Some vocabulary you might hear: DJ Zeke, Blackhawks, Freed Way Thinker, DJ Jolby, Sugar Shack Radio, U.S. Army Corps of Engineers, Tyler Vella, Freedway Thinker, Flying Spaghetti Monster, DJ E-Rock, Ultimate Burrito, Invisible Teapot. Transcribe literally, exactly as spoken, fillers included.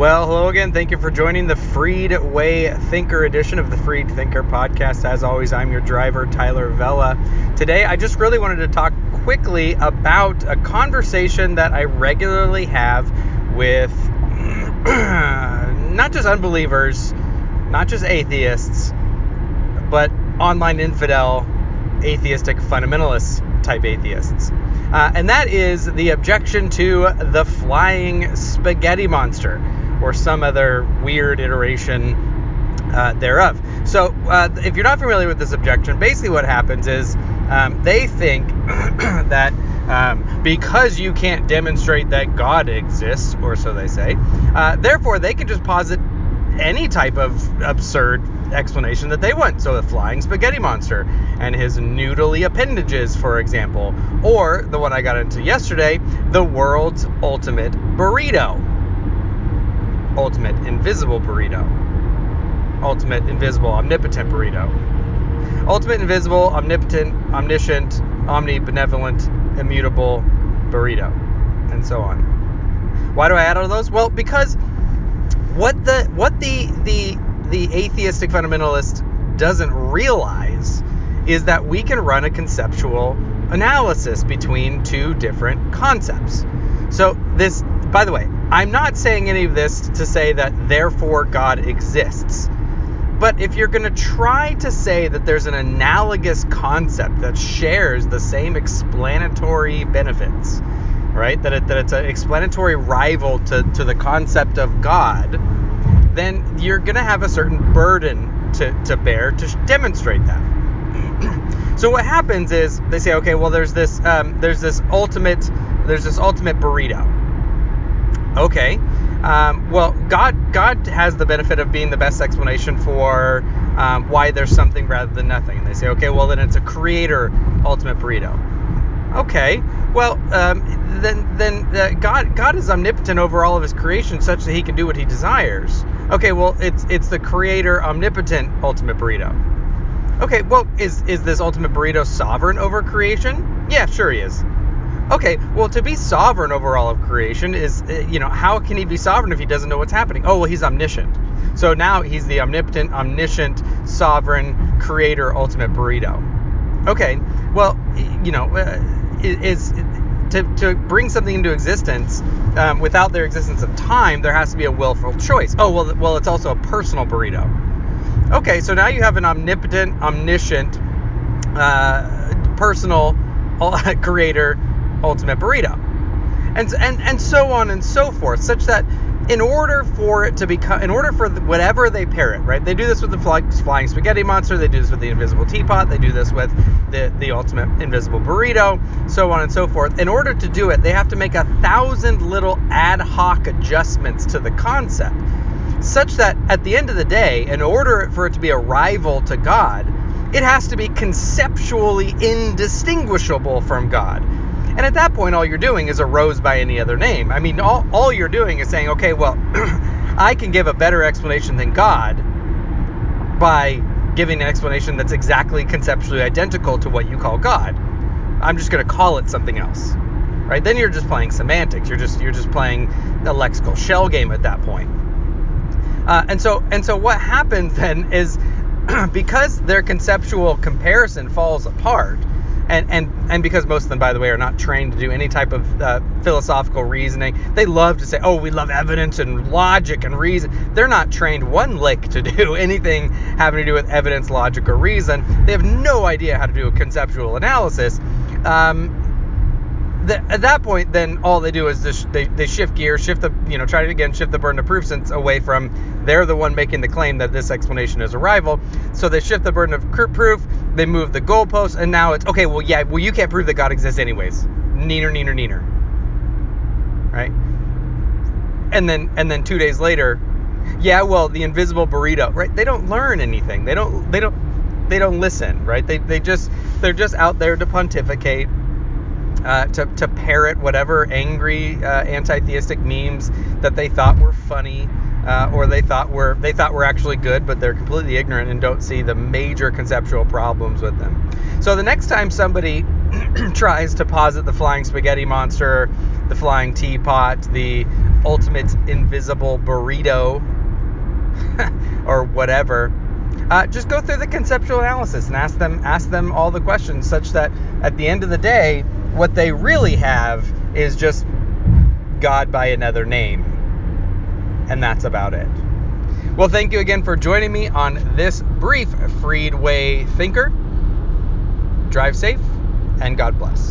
Well, hello again. Thank you for joining the Freed Way Thinker edition of the Freed Thinker podcast. As always, I'm your driver, Tyler Vella. Today, I just really wanted to talk quickly about a conversation that I regularly have with not just unbelievers, not just atheists, but online infidel, atheistic fundamentalist type atheists. Uh, and that is the objection to the Flying Spaghetti Monster, or some other weird iteration uh, thereof. So uh, if you're not familiar with this objection, basically what happens is um, they think that um, because you can't demonstrate that God exists, or so they say, uh, therefore they can just posit any type of absurd explanation that they want. So the Flying Spaghetti Monster and his noodly appendages, for example, or the one I got into yesterday, the world's ultimate burrito. Ultimate invisible burrito. Ultimate invisible omnipotent burrito. Ultimate invisible omnipotent omniscient omnibenevolent immutable burrito, and so on. Why do I add all those? Well, because what the what the the the atheistic fundamentalist doesn't realize is that we can run a conceptual analysis between two different concepts. So this, by the way, I'm not saying any of this to say that therefore God exists. But if you're going to try to say that there's an analogous concept that shares the same explanatory benefits, right, that, it, that it's an explanatory rival to, to the concept of God, then you're going to have a certain burden to, to bear to demonstrate that. So what happens is they say, okay, well, there's this um, there's this ultimate there's this ultimate burrito. Okay, um, well, God God has the benefit of being the best explanation for um, why there's something rather than nothing. And they say, okay, well, then it's a creator ultimate burrito. Okay, well, um, then then uh, God God is omnipotent over all of his creation, such that he can do what he desires. Okay, well, it's it's the creator omnipotent ultimate burrito. Okay, well, is is this ultimate burrito sovereign over creation? Yeah, sure he is. Okay, well, to be sovereign over all of creation is, you know, how can he be sovereign if he doesn't know what's happening? Oh, well, he's omniscient. So now he's the omnipotent, omniscient, sovereign, creator ultimate burrito. Okay, well, you know... Uh, Is to, to bring something into existence um, without their existence of time, there has to be a willful choice. Oh, well, well, it's also a personal burrito. Okay, so now you have an omnipotent, omniscient, uh, personal creator ultimate burrito, and and and so on and so forth, such that in order for it to become, in order for whatever they pair it, right? They do this with the fly, Flying Spaghetti Monster. They do this with the Invisible Teapot. They do this with the, the Ultimate Invisible Burrito, so on and so forth. In order to do it, they have to make a thousand little ad hoc adjustments to the concept, such that at the end of the day, in order for it to be a rival to God, it has to be conceptually indistinguishable from God. And at that point, all you're doing is a rose by any other name. I mean, all, all you're doing is saying, okay, well, I can give a better explanation than God by giving an explanation that's exactly conceptually identical to what you call God. I'm just going to call it something else, right? Then you're just playing semantics. You're just you're just playing a lexical shell game at that point. Uh, and so and so what happens then is because their conceptual comparison falls apart. And, and and because most of them, by the way, are not trained to do any type of uh, philosophical reasoning. They love to say, oh, we love evidence and logic and reason. They're not trained one lick to do anything having to do with evidence, logic, or reason. They have no idea how to do a conceptual analysis. Um, th- at that point, then all they do is just, they, they shift gear, shift the, you know, try it again, shift the burden of proof sense away from they're the one making the claim that this explanation is a rival. So they shift the burden of proof. They move the goalposts, and now it's, okay, well, yeah, well, you can't prove that God exists anyways. Neener, neener, neener. Right? And then and then two days later, yeah, well, the invisible burrito, right? They don't learn anything. They don't they don't they don't listen, right? They they just they're just out there to pontificate, uh, to, to parrot whatever angry uh, anti-theistic memes that they thought were funny. Uh, or they thought were they thought were actually good, but they're completely ignorant and don't see the major conceptual problems with them. So the next time somebody tries to posit the Flying Spaghetti Monster, the Flying Teapot, the Ultimate Invisible Burrito, or whatever, uh, just go through the conceptual analysis and ask them ask them all the questions, such that at the end of the day, what they really have is just God by another name. And that's about it. Well, thank you again for joining me on this brief Freed Way Thinker. Drive safe, and God bless.